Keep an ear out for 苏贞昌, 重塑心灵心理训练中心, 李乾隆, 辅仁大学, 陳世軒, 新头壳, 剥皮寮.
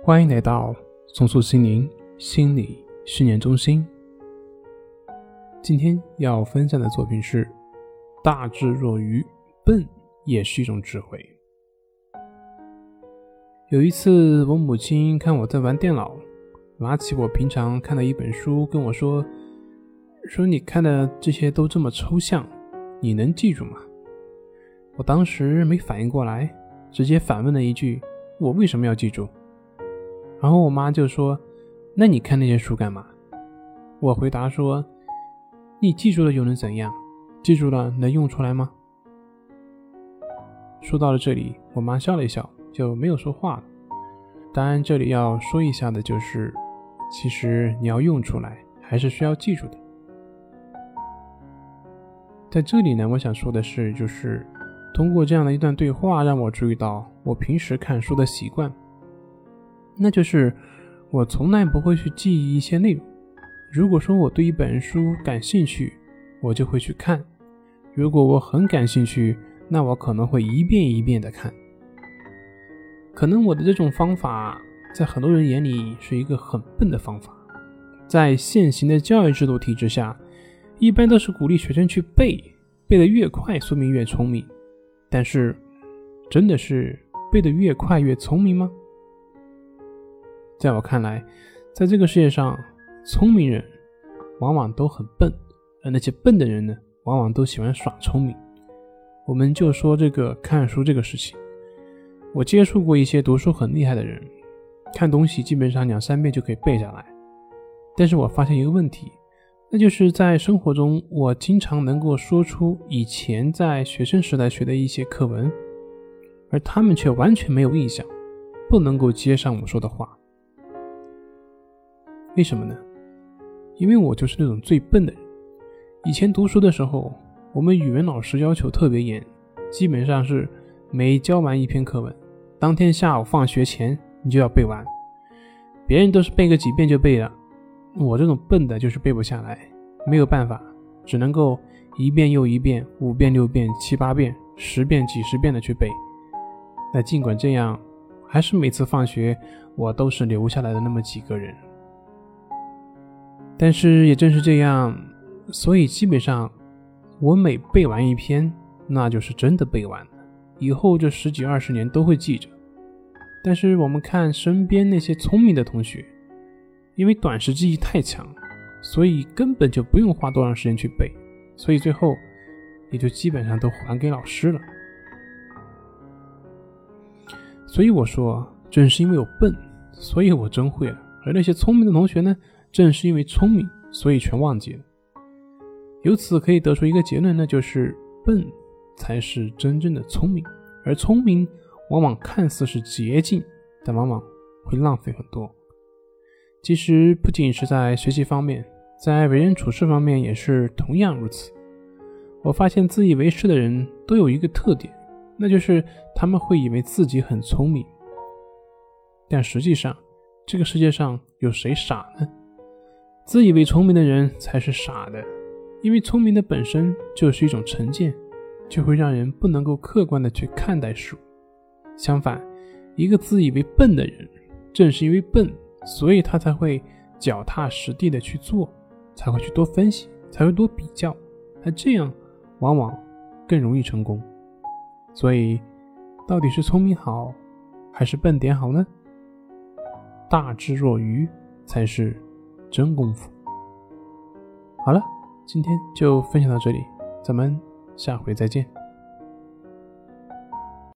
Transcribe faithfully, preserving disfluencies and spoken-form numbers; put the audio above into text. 欢迎来到重塑心灵心理训练中心。今天要分享的作品是大智若愚，笨也是一种智慧。有一次我母亲看我在玩电脑，拿起我平常看的一本书跟我说说你看的这些都这么抽象，你能记住吗？我当时没反应过来，直接反问了一句，我为什么要记住？然后我妈就说，那你看那些书干嘛？我回答说，你记住了又能怎样？记住了能用出来吗？说到了这里，我妈笑了一笑，就没有说话了。当然这里要说一下的就是，其实你要用出来，还是需要记住的。在这里呢，我想说的是，就是通过这样的一段对话，让我注意到我平时看书的习惯。那就是我从来不会去记忆一些内容。如果说我对一本书感兴趣，我就会去看。如果我很感兴趣，那我可能会一遍一遍的看。可能我的这种方法在很多人眼里是一个很笨的方法。在现行的教育制度体制下，一般都是鼓励学生去背，背得越快说明越聪明。但是真的是背得越快越聪明吗？在我看来，在这个世界上，聪明人往往都很笨，而那些笨的人呢，往往都喜欢耍聪明。我们就说这个看书这个事情，我接触过一些读书很厉害的人，看东西基本上两三遍就可以背下来。但是我发现一个问题，那就是在生活中，我经常能够说出以前在学生时代学的一些课文，而他们却完全没有印象，不能够接上我说的话。为什么呢？因为我就是那种最笨的人。以前读书的时候，我们语文老师要求特别严，基本上是每教完一篇课文，当天下午放学前你就要背完。别人都是背个几遍就背了，我这种笨的就是背不下来，没有办法，只能够一遍又一遍，五遍六遍七八遍十遍几十遍的去背。那尽管这样，还是每次放学我都是留下来的那么几个人。但是也正是这样，所以基本上我每背完一篇，那就是真的背完了，以后这十几二十年都会记着。但是我们看身边那些聪明的同学，因为短时记忆太强，所以根本就不用花多长时间去背，所以最后也就基本上都还给老师了。所以我说，正是因为我笨，所以我真会了。而那些聪明的同学呢，正是因为聪明，所以全忘记了。由此可以得出一个结论，那就是笨才是真正的聪明，而聪明往往看似是捷径，但往往会浪费很多。其实不仅是在学习方面，在为人处事方面也是同样如此。我发现自以为是的人都有一个特点，那就是他们会以为自己很聪明。但实际上，这个世界上有谁傻呢？自以为聪明的人才是傻的，因为聪明的本身就是一种成见，就会让人不能够客观的去看待事物。相反，一个自以为笨的人，正是因为笨，所以他才会脚踏实地的去做，才会去多分析，才会多比较，而这样往往更容易成功。所以，到底是聪明好，还是笨点好呢？大智若愚才是真功夫。好了，今天就分享到这里，咱们下回再见。